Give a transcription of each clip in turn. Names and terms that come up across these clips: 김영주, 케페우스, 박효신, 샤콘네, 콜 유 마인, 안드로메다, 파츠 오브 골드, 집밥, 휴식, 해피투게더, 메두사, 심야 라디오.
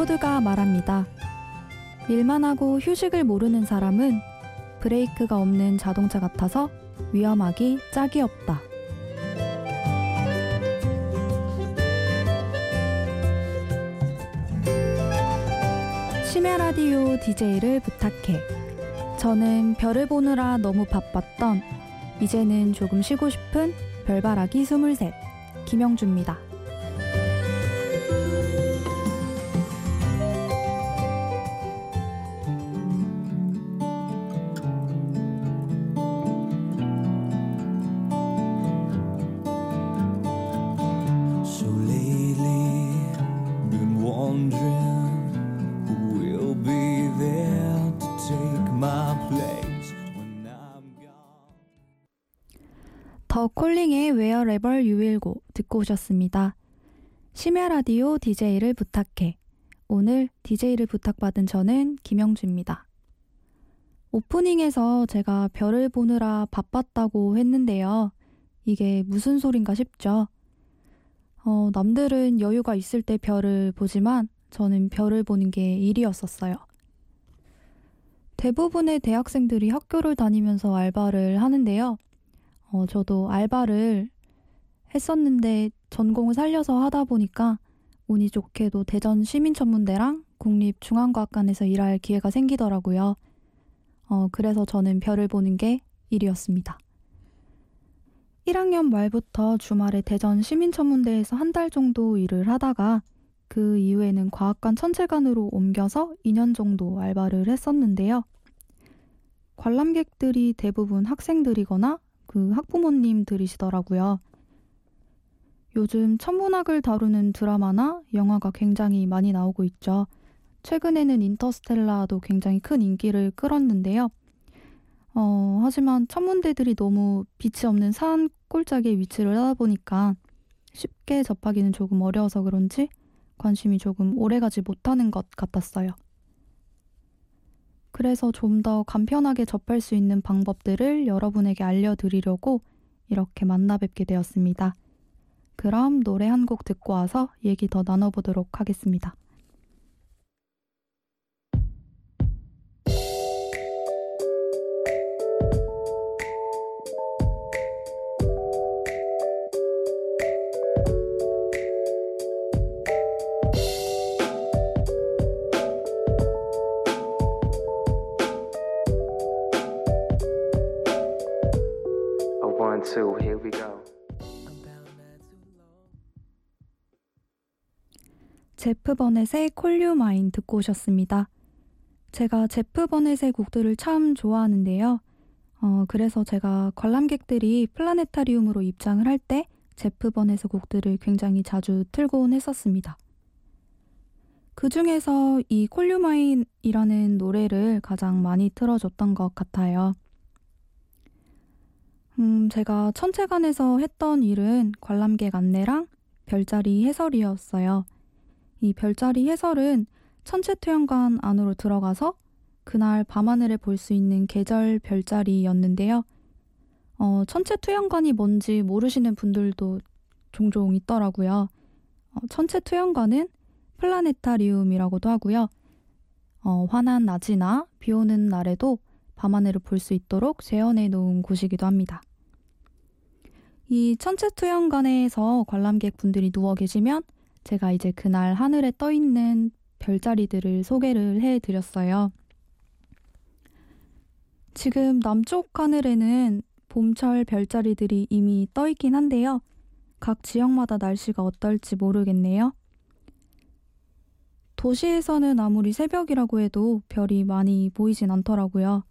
푸드가 말합니다. 일만 하고 휴식을 모르는 사람은 브레이크가 없는 자동차 같아서 위험하기 짝이 없다. 심야 라디오 DJ를 부탁해. 저는 별을 보느라 너무 바빴던 이제는 조금 쉬고 싶은 별바라기 23 김영주입니다. 더 콜링의 웨어레벌 유일고 듣고 오셨습니다. 심야 라디오 DJ를 부탁해. 오늘 DJ를 부탁받은 저는 김영주입니다. 오프닝에서 제가 별을 보느라 바빴다고 했는데요. 이게 무슨 소린가 싶죠? 남들은 여유가 있을 때 별을 보지만 저는 별을 보는 게 일이었었어요. 대부분의 대학생들이 학교를 다니면서 알바를 하는데요. 저도 알바를 했었는데 전공을 살려서 하다 보니까 운이 좋게도 대전 시민천문대랑 국립중앙과학관에서 일할 기회가 생기더라고요. 그래서 저는 별을 보는 게 일이었습니다. 1학년 말부터 주말에 대전 시민천문대에서 한 달 정도 일을 하다가 그 이후에는 과학관 천체관으로 옮겨서 2년 정도 알바를 했었는데요. 관람객들이 대부분 학생들이거나 그 학부모님들이시더라고요. 요즘 천문학을 다루는 드라마나 영화가 굉장히 많이 나오고 있죠. 최근에는 인터스텔라도 굉장히 큰 인기를 끌었는데요. 하지만 천문대들이 너무 빛이 없는 산 꼴짝에 위치를 하다 보니까 쉽게 접하기는 조금 어려워서 그런지 관심이 조금 오래가지 못하는 것 같았어요. 그래서 좀 더 간편하게 접할 수 있는 방법들을 여러분에게 알려드리려고 이렇게 만나 뵙게 되었습니다. 그럼 노래 한 곡 듣고 와서 얘기 더 나눠보도록 하겠습니다. 제프 버넷의 콜 유 마인 듣고 오셨습니다. 제가 제프 버넷의 곡들을 참 좋아하는데요. 그래서 제가 관람객들이 플라네타리움으로 입장을 할 때 제프 버넷의 곡들을 굉장히 자주 틀곤 했었습니다. 그중에서 이 콜 유 마인이라는 노래를 가장 많이 틀어줬던 것 같아요. 제가 천체관에서 했던 일은 관람객 안내랑 별자리 해설이었어요. 이 별자리 해설은 천체투영관 안으로 들어가서 그날 밤하늘에 볼 수 있는 계절 별자리였는데요. 천체투영관이 뭔지 모르시는 분들도 종종 있더라고요. 천체투영관은 플라네타리움이라고도 하고요. 환한 낮이나 비오는 날에도 밤하늘을 볼 수 있도록 재현해 놓은 곳이기도 합니다. 이 천체투영관에서 관람객분들이 누워 계시면 제가 이제 그날 하늘에 떠있는 별자리들을 소개를 해드렸어요. 지금 남쪽 하늘에는 봄철 별자리들이 이미 떠있긴 한데요. 각 지역마다 날씨가 어떨지 모르겠네요. 도시에서는 아무리 새벽이라고 해도 별이 많이 보이진 않더라고요.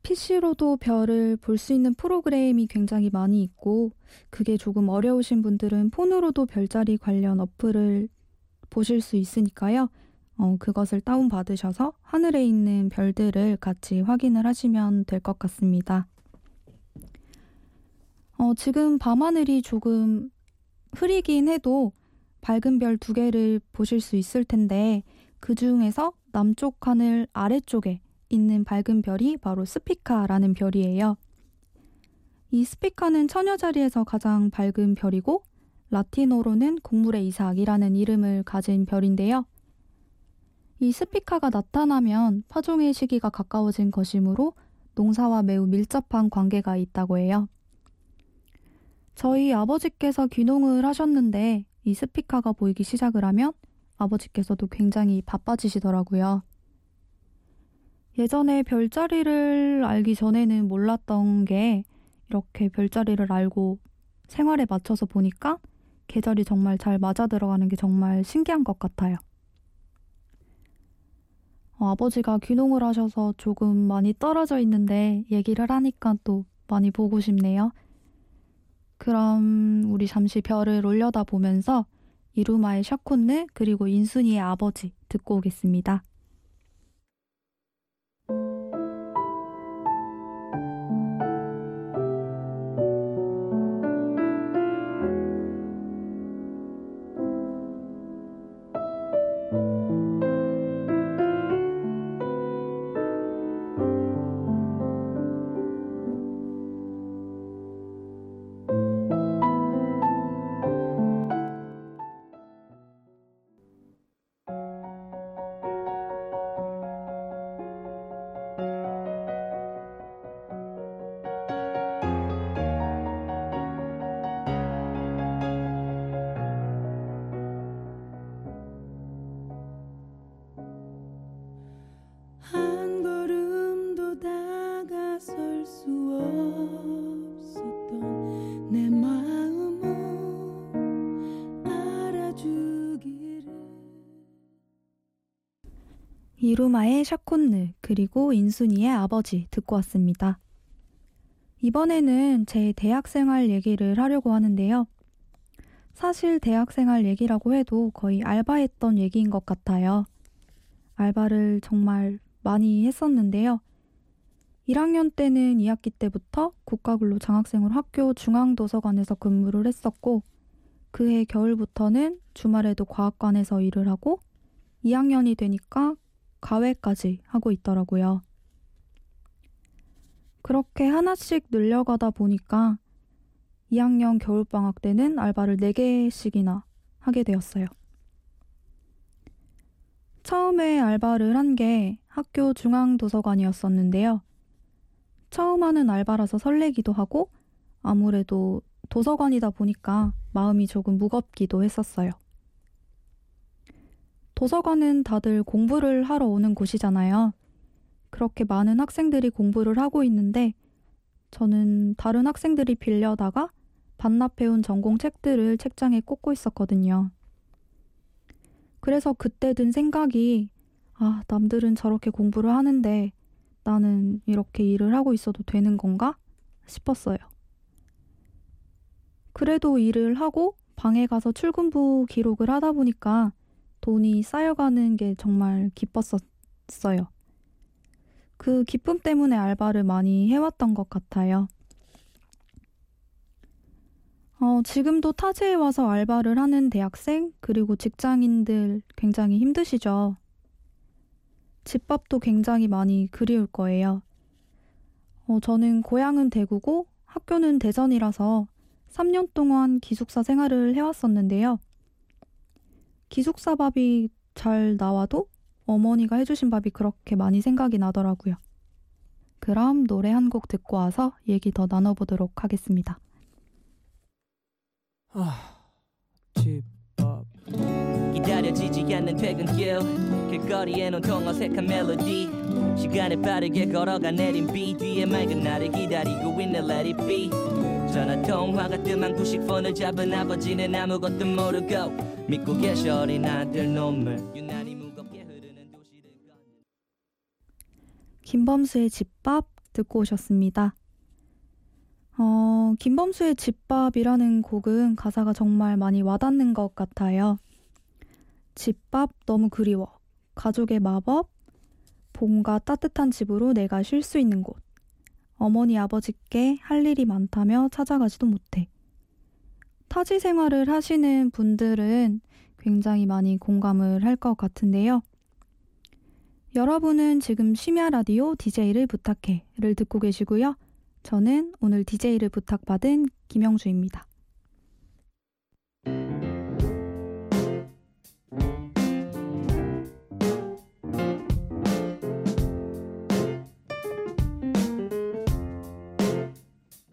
PC로도 별을 볼 수 있는 프로그램이 굉장히 많이 있고 그게 조금 어려우신 분들은 폰으로도 별자리 관련 어플을 보실 수 있으니까요. 그것을 다운받으셔서 하늘에 있는 별들을 같이 확인을 하시면 될 것 같습니다. 지금 밤하늘이 조금 흐리긴 해도 밝은 별 2개를 보실 수 있을 텐데 그 중에서 남쪽 하늘 아래쪽에 있는 밝은 별이 바로 스피카라는 별이에요. 이 스피카는 처녀자리에서 가장 밝은 별이고 라틴어로는 곡물의 이삭이라는 이름을 가진 별인데요. 이 스피카가 나타나면 파종의 시기가 가까워진 것이므로 농사와 매우 밀접한 관계가 있다고 해요. 저희 아버지께서 귀농을 하셨는데 이 스피카가 보이기 시작을 하면 아버지께서도 굉장히 바빠지시더라고요. 예전에 별자리를 알기 전에는 몰랐던 게 이렇게 별자리를 알고 생활에 맞춰서 보니까 계절이 정말 잘 맞아 들어가는 게 정말 신기한 것 같아요. 아버지가 귀농을 하셔서 조금 많이 떨어져 있는데 얘기를 하니까 또 많이 보고 싶네요. 그럼 우리 잠시 별을 올려다보면서 이루마의 샤콘네 그리고 인순이의 아버지 듣고 오겠습니다. 이루마의 샤콘네 그리고 인순이의 아버지 듣고 왔습니다. 이번에는 제 대학생활 얘기를 하려고 하는데요. 사실 대학생활 얘기라고 해도 거의 알바했던 얘기인 것 같아요. 알바를 정말 많이 했었는데요. 1학년 때는 2학기 때부터 국가근로 장학생으로 학교 중앙도서관에서 근무를 했었고 그해 겨울부터는 주말에도 과학관에서 일을 하고 2학년이 되니까 과외까지 하고 있더라고요. 그렇게 하나씩 늘려가다 보니까 2학년 겨울방학 때는 알바를 4개씩이나 하게 되었어요. 처음에 알바를 한 게 학교 중앙도서관이었었는데요. 처음 하는 알바라서 설레기도 하고 아무래도 도서관이다 보니까 마음이 조금 무겁기도 했었어요. 도서관은 다들 공부를 하러 오는 곳이잖아요. 그렇게 많은 학생들이 공부를 하고 있는데 저는 다른 학생들이 빌려다가 반납해온 전공책들을 책장에 꽂고 있었거든요. 그래서 그때 든 생각이 아, 남들은 저렇게 공부를 하는데 나는 이렇게 일을 하고 있어도 되는 건가? 싶었어요. 그래도 일을 하고 방에 가서 출근부 기록을 하다 보니까 돈이 쌓여가는 게 정말 기뻤었어요. 그 기쁨 때문에 알바를 많이 해왔던 것 같아요. 지금도 타지에 와서 알바를 하는 대학생 그리고 직장인들 굉장히 힘드시죠? 집밥도 굉장히 많이 그리울 거예요. 저는 고향은 대구고 학교는 대전이라서 3년 동안 기숙사 생활을 해왔었는데요. 기숙사 밥이 잘 나와도 어머니가 해주신 밥이 그렇게 많이 생각이 나더라고요. 그럼 노래 한 곡 듣고 와서 얘기 더 나눠보도록 하겠습니다. 집밥 기다려지지 않는 퇴근길 길거리엔 온통 어색한 멜로디 시간을 빠르게 걸어가 내린 비 뒤에 맑은 나를 기다리고 있는 Let it be 전화 통화가 뜸한 구식폰을 잡은 아버지는 아무것도 모르고 믿고 계셔 어린 아들 눈물 유난히 무겁게 흐르는 도시를 걷는 김범수의 집밥 듣고 오셨습니다. 김범수의 집밥이라는 곡은 가사가 정말 많이 와닿는 것 같아요. 집밥 너무 그리워 가족의 마법 봄과 따뜻한 집으로 내가 쉴 수 있는 곳 어머니 아버지께 할 일이 많다며 찾아가지도 못해 타지 생활을 하시는 분들은 굉장히 많이 공감을 할 것 같은데요. 여러분은 지금 심야 라디오 DJ를 부탁해를 듣고 계시고요. 저는 오늘 DJ를 부탁받은 김영주입니다.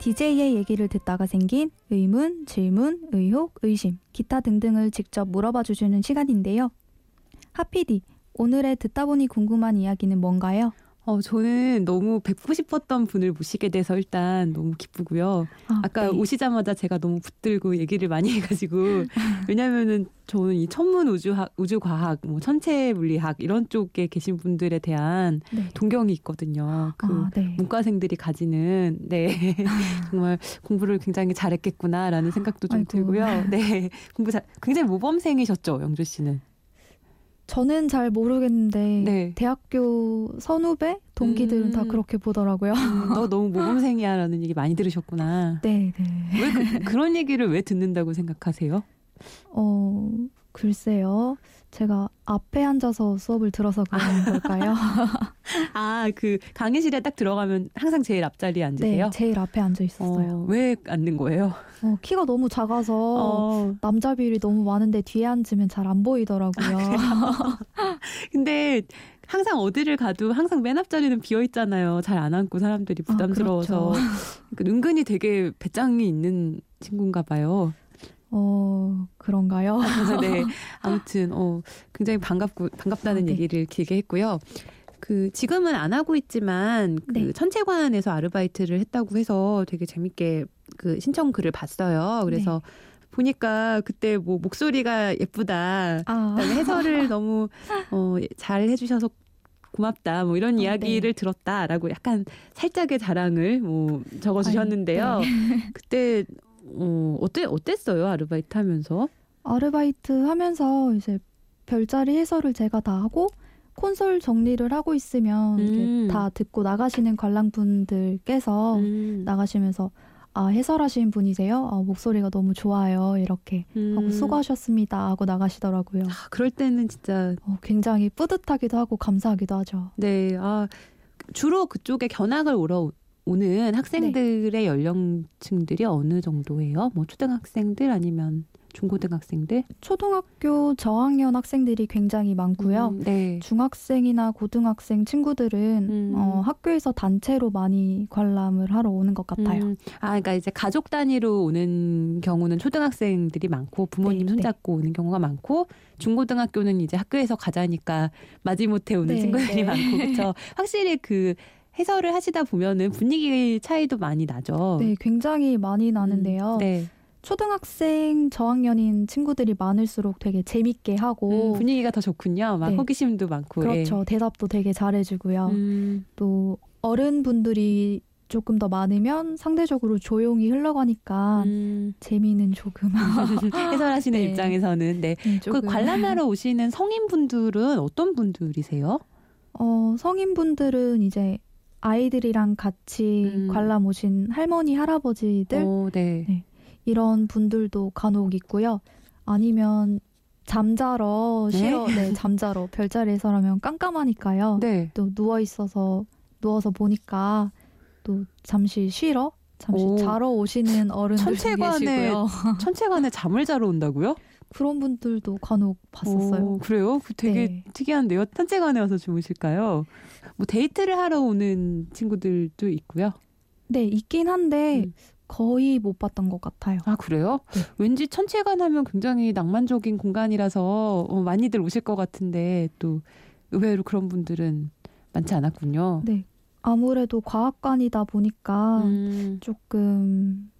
DJ의 얘기를 듣다가 생긴 의문, 질문, 의혹, 의심, 기타 등등을 직접 물어봐 주시는 시간인데요. 하PD, 오늘의 듣다 보니 궁금한 이야기는 뭔가요? 저는 너무 뵙고 싶었던 분을 모시게 돼서 일단 너무 기쁘고요. 아까 네. 오시자마자 제가 너무 붙들고 얘기를 많이 해가지고 왜냐하면은 저는 이 천문 우주과학, 뭐 천체 물리학 이런 쪽에 계신 분들에 대한 네. 동경이 있거든요. 네. 문과생들이 가지는 정말 공부를 굉장히 잘했겠구나라는 생각도 좀 들고요. 네, 굉장히 모범생이셨죠, 영주 씨는. 저는 잘 모르겠는데 대학교 선후배, 동기들은 다 그렇게 보더라고요. 너 너무 모범생이야 라는 얘기 많이 들으셨구나. 왜 그런 얘기를 왜 듣는다고 생각하세요? 글쎄요. 제가 앞에 앉아서 수업을 들어서 그런 걸까요? 그 강의실에 딱 들어가면 항상 제일 앞자리에 앉으세요? 네, 제일 앞에 앉아 있었어요. 왜 앉는 거예요? 키가 너무 작아서 남자 비율이 너무 많은데 뒤에 앉으면 잘 안 보이더라고요. 근데 항상 어디를 가도 항상 맨 앞자리는 비어 있잖아요. 잘 안 앉고 사람들이 부담스러워서. 그러니까 은근히 되게 배짱이 있는 친구인가 봐요. 그런가요? 네. 아무튼, 굉장히 반갑다는 얘기를 길게 했고요. 지금은 안 하고 있지만, 천체관에서 아르바이트를 했다고 해서 되게 재밌게 신청글을 봤어요. 그래서 보니까 그때 목소리가 예쁘다. 그다음에 해설을 너무, 잘 해주셔서 고맙다. 이런 이야기를 들었다라고 약간 살짝의 자랑을 적어주셨는데요. 그때, 어땠어요? 아르바이트 하면서? 아르바이트 하면서 이제 별자리 해설을 제가 다 하고 콘솔 정리를 하고 있으면 이렇게 다 듣고 나가시는 관람분들께서 나가시면서 해설하신 분이세요? 목소리가 너무 좋아요. 이렇게 하고 수고하셨습니다. 하고 나가시더라고요. 그럴 때는 진짜 굉장히 뿌듯하기도 하고 감사하기도 하죠. 네. 주로 그쪽에 견학을 오는 학생들의 연령층들이 어느 정도예요? 초등학생들 아니면 중고등학생들? 초등학교 저학년 학생들이 굉장히 많고요. 중학생이나 고등학생 친구들은 학교에서 단체로 많이 관람을 하러 오는 것 같아요. 그러니까 이제 가족 단위로 오는 경우는 초등학생들이 많고 부모님 손잡고 오는 경우가 많고 중고등학교는 이제 학교에서 가자니까 마지못해 오는 친구들이 많고 그렇죠. 확실히 해설을 하시다 보면은 분위기 차이도 많이 나죠. 네, 굉장히 많이 나는데요. 초등학생 저학년인 친구들이 많을수록 되게 재밌게 하고 분위기가 더 좋군요. 호기심도 많고 그렇죠. 대답도 되게 잘해주고요. 또 어른분들이 조금 더 많으면 상대적으로 조용히 흘러가니까 재미는 조금 해설하시는 입장에서는 관람하러 오시는 성인분들은 어떤 분들이세요? 성인분들은 이제 아이들이랑 같이 관람 오신 할머니, 할아버지들 이런 분들도 간혹 있고요. 아니면 잠자러 별자리에서 라면 깜깜하니까요. 또 누워서 보니까 또 잠시 자러 오시는 어른들 계시고요. 천체관에 잠을 자러 온다고요? 그런 분들도 간혹 봤었어요. 그래요? 되게 특이한데요. 천체관에 와서 주무실까요? 데이트를 하러 오는 친구들도 있고요. 네, 있긴 한데 거의 못 봤던 것 같아요. 그래요? 왠지 천체관 하면 굉장히 낭만적인 공간이라서 많이들 오실 것 같은데 또 의외로 그런 분들은 많지 않았군요. 네. 아무래도 과학관이다 보니까 조금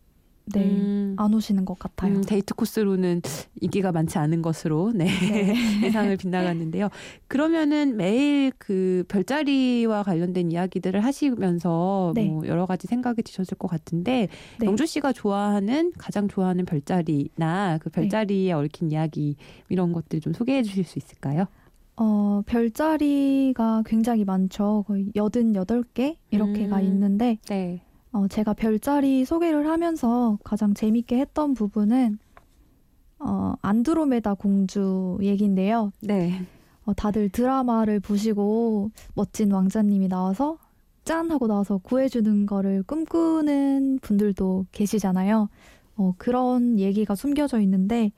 네, 안 오시는 것 같아요. 데이트 코스로는 인기가 많지 않은 것으로 네, 네. 예상을 빗나갔는데요. 그러면은 매일 그 별자리와 관련된 이야기들을 하시면서 네. 뭐 여러 가지 생각이 드셨을 것 같은데 네. 영주 씨가 좋아하는 가장 좋아하는 별자리나 그 별자리에 네. 얽힌 이야기 이런 것들 좀 소개해 주실 수 있을까요? 별자리가 굉장히 많죠. 거의 88개 이렇게가 있는데 네. 제가 별자리 소개를 하면서 가장 재밌게 했던 부분은 안드로메다 공주 얘기인데요. 네. 다들 드라마를 보시고 멋진 왕자님이 나와서 짠 하고 나와서 구해주는 거를 꿈꾸는 분들도 계시잖아요. 그런 얘기가 숨겨져 있는데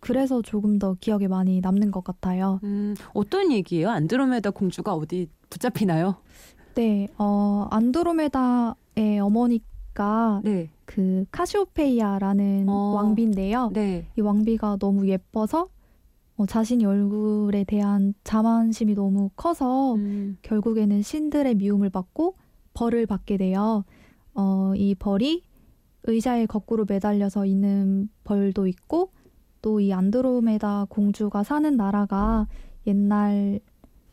그래서 조금 더 기억에 많이 남는 것 같아요. 어떤 얘기예요? 안드로메다 공주가 어디 붙잡히나요? 네, 안드로메다의 어머니가 네. 그 카시오페이아라는 왕비인데요. 네. 이 왕비가 너무 예뻐서 자신이 얼굴에 대한 자만심이 너무 커서 결국에는 신들의 미움을 받고 벌을 받게 돼요. 이 벌이 의자에 거꾸로 매달려서 있는 벌도 있고 또 이 안드로메다 공주가 사는 나라가 옛날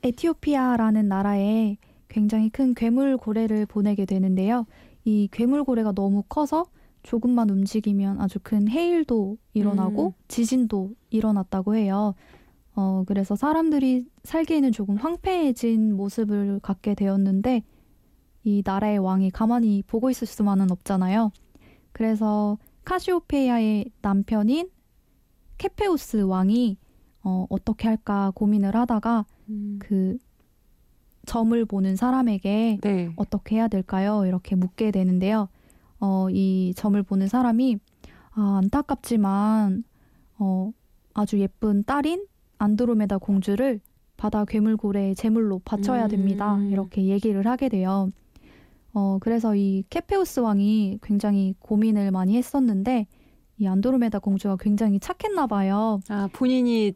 에티오피아라는 나라에 굉장히 큰 괴물고래를 보내게 되는데요. 이 괴물고래가 너무 커서 조금만 움직이면 아주 큰 해일도 일어나고 지진도 일어났다고 해요. 그래서 사람들이 살기에는 조금 황폐해진 모습을 갖게 되었는데 이 나라의 왕이 가만히 보고 있을 수만은 없잖아요. 그래서 카시오페이아의 남편인 케페우스 왕이 어떻게 할까 고민을 하다가 그 점을 보는 사람에게 네. 어떻게 해야 될까요? 이렇게 묻게 되는데요. 이 점을 보는 사람이 안타깝지만 아주 예쁜 딸인 안드로메다 공주를 바다 괴물고래의 제물로 바쳐야 됩니다. 이렇게 얘기를 하게 돼요. 그래서 이 케페우스 왕이 굉장히 고민을 많이 했었는데 이 안드로메다 공주가 굉장히 착했나 봐요. 본인이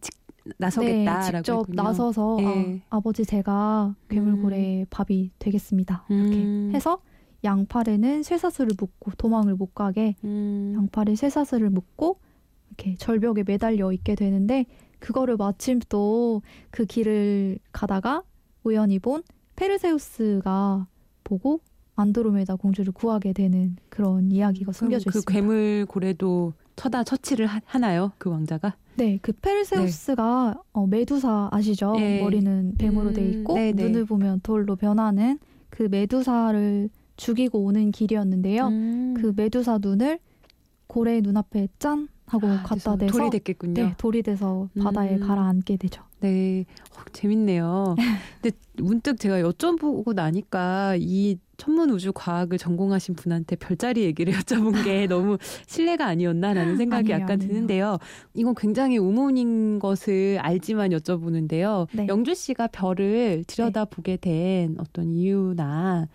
나서겠다라고 네, 직접 했군요. 나서서 네. 아버지 제가 괴물고래의 밥이 되겠습니다. 이렇게 해서 양팔에는 쇠사슬을 묶고 도망을 못 가게 양팔에 쇠사슬을 묶고 이렇게 절벽에 매달려 있게 되는데 그거를 마침 또 그 길을 가다가 우연히 본 페르세우스가 보고 안드로메다 공주를 구하게 되는 그런 이야기가 숨겨져 있습니다. 그 괴물고래도 처치를 하나요? 그 왕자가? 네. 그 페르세우스가 네. 메두사 아시죠? 네. 머리는 뱀으로 돼 있고 네네. 눈을 보면 돌로 변하는 그 메두사를 죽이고 오는 길이었는데요. 그 메두사 눈을 고래의 눈앞에 짠! 하고 갖다 대서 돌이 됐겠군요. 네, 돌이 돼서 바다에 가라앉게 되죠. 네. 재밌네요. 근데 문득 제가 여쭤보고 나니까 이 천문우주 과학을 전공하신 분한테 별자리 얘기를 여쭤본 게 너무 실례가 아니었나라는 생각이 아니에요, 약간 아니에요. 드는데요. 이건 굉장히 우문인 것을 알지만 여쭤보는데요. 네. 영주 씨가 별을 들여다보게 된 어떤 이유나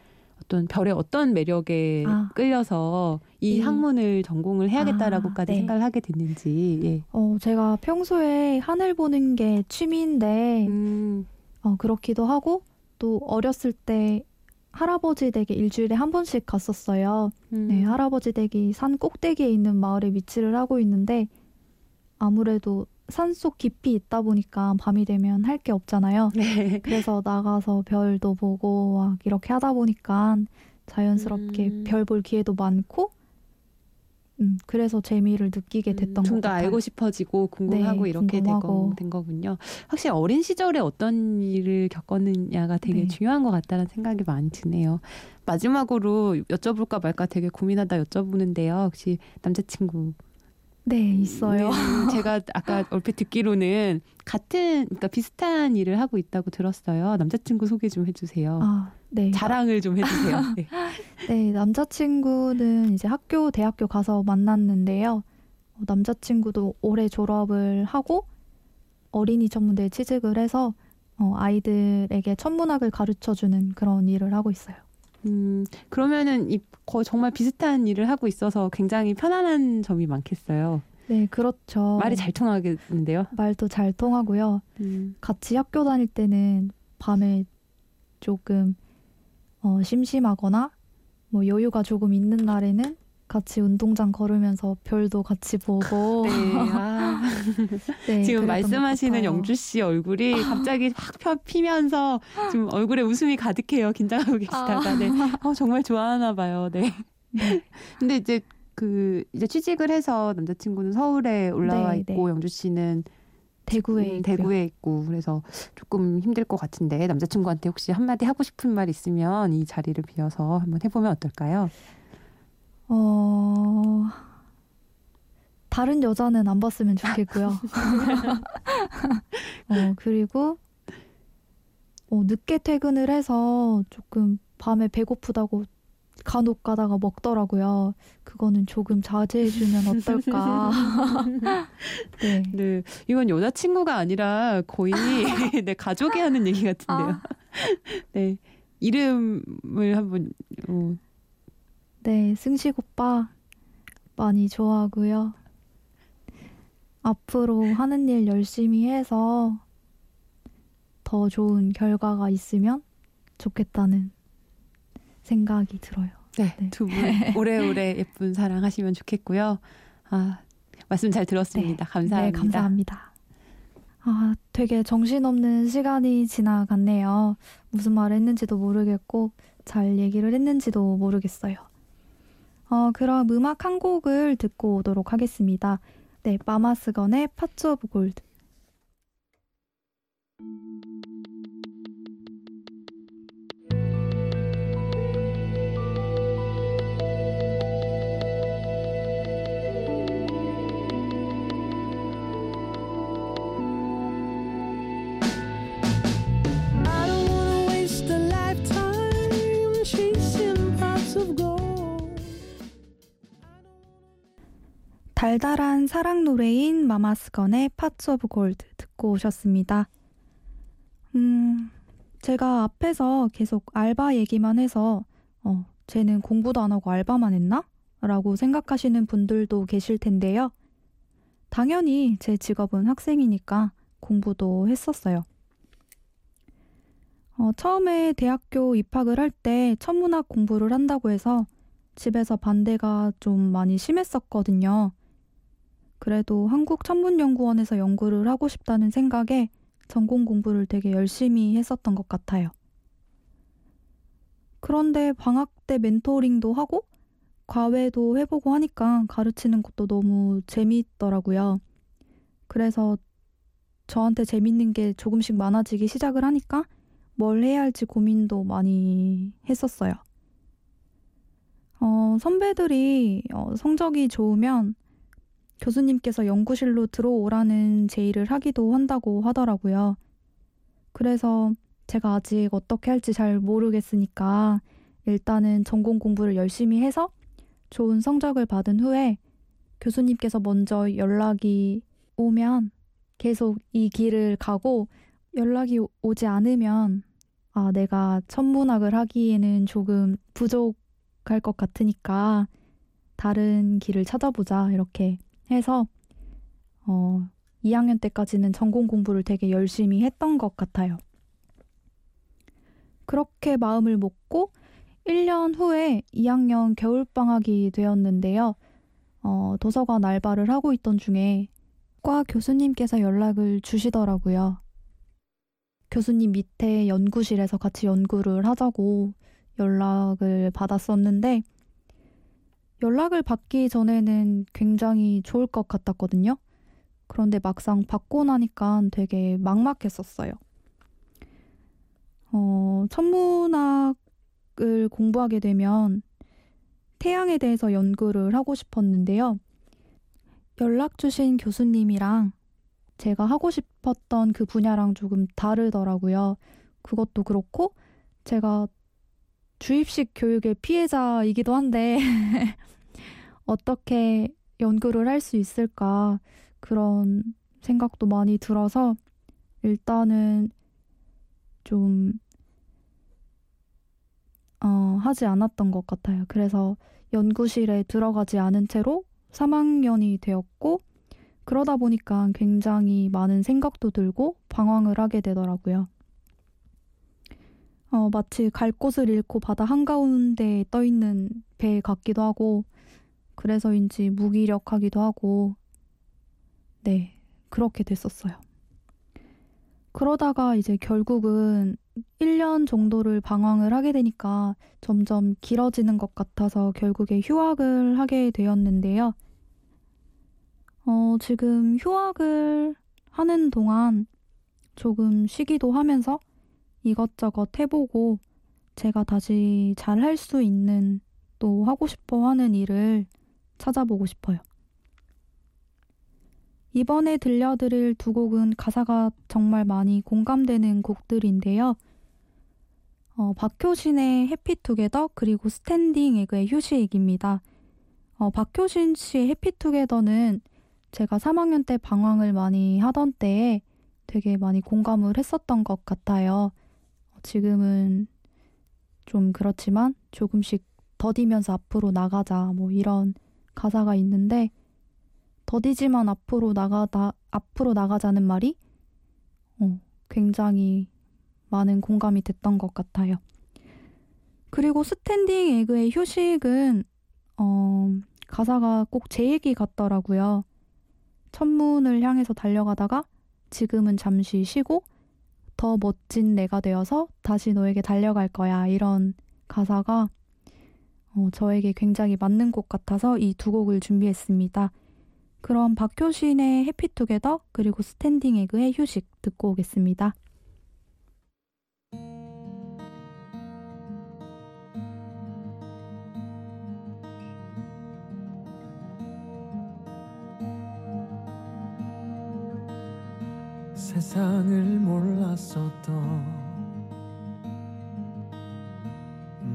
어떤 별의 어떤 매력에 끌려서 이 학문을 전공을 해야겠다라고까지 네. 생각을 하게 됐는지. 예. 제가 평소에 하늘 보는 게 취미인데 그렇기도 하고 또 어렸을 때 할아버지 댁에 일주일에 한 번씩 갔었어요. 네, 할아버지 댁이 산 꼭대기에 있는 마을에 위치를 하고 있는데 아무래도 산속 깊이 있다 보니까 밤이 되면 할 게 없잖아요. 네. 그래서 나가서 별도 보고 막 이렇게 하다 보니까 자연스럽게 별 볼 기회도 많고 그래서 재미를 느끼게 됐던 것 같아요. 좀 더 알고 싶어지고 궁금하고 네, 이렇게 된 거군요. 확실히 어린 시절에 어떤 일을 겪었느냐가 되게 네. 중요한 것 같다는 생각이 많이 드네요. 마지막으로 여쭤볼까 말까 되게 고민하다 여쭤보는데요. 혹시 남자친구? 네, 있어요. 네, 제가 아까 얼핏 듣기로는 그러니까 비슷한 일을 하고 있다고 들었어요. 남자친구 소개 좀 해주세요. 네. 자랑을 좀 해주세요. 네. 네, 남자친구는 이제 대학교 가서 만났는데요. 남자친구도 올해 졸업을 하고 어린이 전문대에 취직을 해서 아이들에게 천문학을 가르쳐주는 그런 일을 하고 있어요. 그러면은 정말 비슷한 일을 하고 있어서 굉장히 편안한 점이 많겠어요. 네, 그렇죠. 말이 잘 통하겠는데요? 말도 잘 통하고요. 같이 학교 다닐 때는 밤에 조금 심심하거나 뭐 여유가 조금 있는 날에는 같이 운동장 걸으면서 별도 같이 보고. 네, 아. 네, 지금 말씀하시는 영주 씨 얼굴이 갑자기 확 피면서 지금 얼굴에 웃음이 가득해요. 긴장하고 계시다가. 네. 정말 좋아하나 봐요. 네. 근데 이제 취직을 해서 남자친구는 서울에 올라와 네, 있고 네. 영주 씨는 대구에 있고 그래서 조금 힘들 것 같은데 남자친구한테 혹시 한마디 하고 싶은 말 있으면 이 자리를 빌어서 한번 해보면 어떨까요? 다른 여자는 안 봤으면 좋겠고요. 그리고 늦게 퇴근을 해서 조금 밤에 배고프다고 간혹 가다가 먹더라고요. 그거는 조금 자제해주면 어떨까. 네. 네. 이건 여자친구가 아니라 거의 내 가족이 하는 얘기 같은데요. 네. 이름을 한번. 네. 승식 오빠 많이 좋아하고요. 앞으로 하는 일 열심히 해서 더 좋은 결과가 있으면 좋겠다는 생각이 들어요. 네, 네. 두 분 오래오래 예쁜 사랑하시면 좋겠고요. 아, 말씀 잘 들었습니다. 네. 감사합니다. 네, 감사합니다. 아, 되게 정신없는 시간이 지나갔네요. 무슨 말을 했는지도 모르겠고 잘 얘기를 했는지도 모르겠어요. 그럼 음악 한 곡을 듣고 오도록 하겠습니다. 네, 마마스건의 파츠 오브 골드. 달달한 사랑 노래인 마마스건의 파츠 오브 골드 듣고 오셨습니다. 제가 앞에서 계속 알바 얘기만 해서 쟤는 공부도 안 하고 알바만 했나? 라고 생각하시는 분들도 계실 텐데요. 당연히 제 직업은 학생이니까 공부도 했었어요. 처음에 대학교 입학을 할 때 천문학 공부를 한다고 해서 집에서 반대가 좀 많이 심했었거든요. 그래도 한국천문연구원에서 연구를 하고 싶다는 생각에 전공 공부를 되게 열심히 했었던 것 같아요. 그런데 방학 때 멘토링도 하고 과외도 해보고 하니까 가르치는 것도 너무 재미있더라고요. 그래서 저한테 재밌는 게 조금씩 많아지기 시작을 하니까 뭘 해야 할지 고민도 많이 했었어요. 선배들이 성적이 좋으면 교수님께서 연구실로 들어오라는 제의를 하기도 한다고 하더라고요. 그래서 제가 아직 어떻게 할지 잘 모르겠으니까 일단은 전공 공부를 열심히 해서 좋은 성적을 받은 후에 교수님께서 먼저 연락이 오면 계속 이 길을 가고 연락이 오지 않으면 내가 천문학을 하기에는 조금 부족할 것 같으니까 다른 길을 찾아보자 이렇게 해서 2학년 때까지는 전공 공부를 되게 열심히 했던 것 같아요. 그렇게 마음을 먹고 1년 후에 2학년 겨울방학이 되었는데요. 도서관 알바를 하고 있던 중에 과 교수님께서 연락을 주시더라고요. 교수님 밑에 연구실에서 같이 연구를 하자고 연락을 받았었는데 연락을 받기 전에는 굉장히 좋을 것 같았거든요. 그런데 막상 받고 나니까 되게 막막했었어요. 천문학을 공부하게 되면 태양에 대해서 연구를 하고 싶었는데요. 연락 주신 교수님이랑 제가 하고 싶었던 그 분야랑 조금 다르더라고요. 그것도 그렇고 제가 주입식 교육의 피해자이기도 한데 어떻게 연구를 할 수 있을까 그런 생각도 많이 들어서 일단은 좀 하지 않았던 것 같아요. 그래서 연구실에 들어가지 않은 채로 3학년이 되었고 그러다 보니까 굉장히 많은 생각도 들고 방황을 하게 되더라고요. 마치 갈 곳을 잃고 바다 한가운데에 떠있는 배 같기도 하고, 그래서인지 무기력하기도 하고, 네, 그렇게 됐었어요. 그러다가 이제 결국은 1년 정도를 방황을 하게 되니까 점점 길어지는 것 같아서 결국에 휴학을 하게 되었는데요. 지금 휴학을 하는 동안 조금 쉬기도 하면서 이것저것 해보고 제가 다시 잘 할 수 있는, 또 하고 싶어 하는 일을 찾아보고 싶어요. 이번에 들려드릴 두 곡은 가사가 정말 많이 공감되는 곡들인데요. 박효신의 해피투게더 그리고 스탠딩 에그의 휴식입니다. 박효신 씨의 해피투게더는 제가 3학년 때 방황을 많이 하던 때에 되게 많이 공감을 했었던 것 같아요. 지금은 좀 그렇지만 조금씩 더디면서 앞으로 나가자, 뭐 이런 가사가 있는데, 더디지만 앞으로 나가자는 말이 굉장히 많은 공감이 됐던 것 같아요. 그리고 스탠딩 에그의 휴식은 가사가 꼭 제 얘기 같더라고요. 천문을 향해서 달려가다가 지금은 잠시 쉬고 더 멋진 내가 되어서 다시 너에게 달려갈 거야, 이런 가사가 저에게 굉장히 맞는 곡 같아서 이 두 곡을 준비했습니다. 그럼 박효신의 해피투게더 그리고 스탠딩 에그의 휴식 듣고 오겠습니다. 세상을 몰랐었던,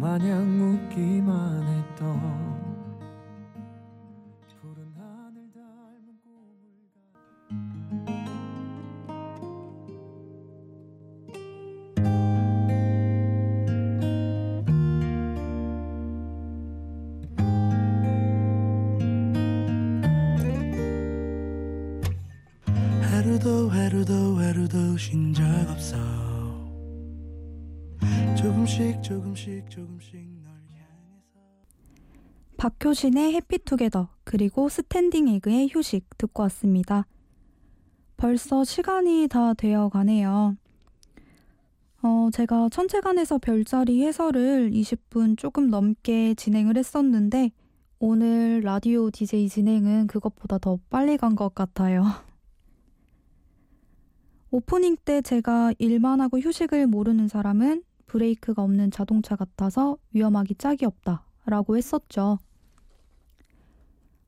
마냥 웃기만 했던, 하루도 쉰 적 없어. 조금씩 널 향해서. 박효신의 해피투게더 그리고 스탠딩 에그의 휴식 듣고 왔습니다. 벌써 시간이 다 되어 가네요. 제가 천재간에서 별자리 해설을 20분 조금 넘게 진행을 했었는데, 오늘 라디오 DJ 진행은 그것보다 더 빨리 간 것 같아요. 오프닝 때 제가 일만 하고 휴식을 모르는 사람은 브레이크가 없는 자동차 같아서 위험하기 짝이 없다 라고 했었죠.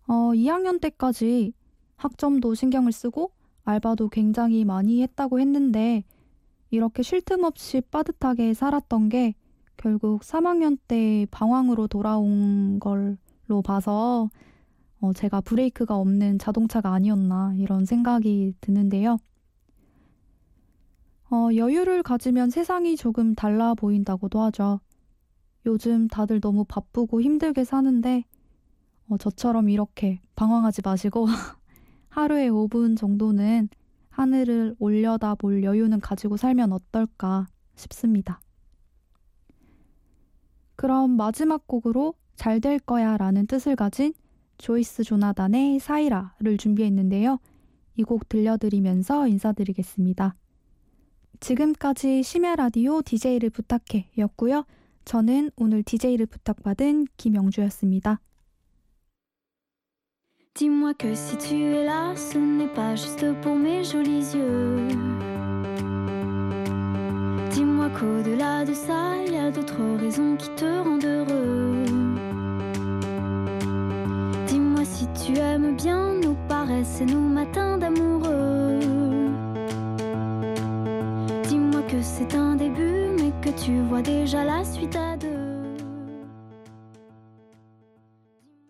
2학년 때까지 학점도 신경을 쓰고 알바도 굉장히 많이 했다고 했는데, 이렇게 쉴 틈 없이 빠듯하게 살았던 게 결국 3학년 때 방황으로 돌아온 걸로 봐서 제가 브레이크가 없는 자동차가 아니었나, 이런 생각이 드는데요. 여유를 가지면 세상이 조금 달라 보인다고도 하죠. 요즘 다들 너무 바쁘고 힘들게 사는데 저처럼 이렇게 방황하지 마시고 하루에 5분 정도는 하늘을 올려다 볼 여유는 가지고 살면 어떨까 싶습니다. 그럼 마지막 곡으로 잘 될 거야 라는 뜻을 가진 조이스 조나단의 사이라를 준비했는데요. 이 곡 들려드리면서 인사드리겠습니다. 지금까지 심야 라디오 DJ를 부탁해 였고요. 저는 오늘 DJ를 부탁받은 김영주였습니다. Dis-moi que si tu es là, ce n'est pas juste pour mes jolis yeux. Dis-moi qu'au-delà de ça, il y a d'autres raisons qui te rendent heureux. Dis-moi si tu aimes bien nos paresses et nos matins d'amoureux. que c'est un début mais que tu vois déjà la suite à deux.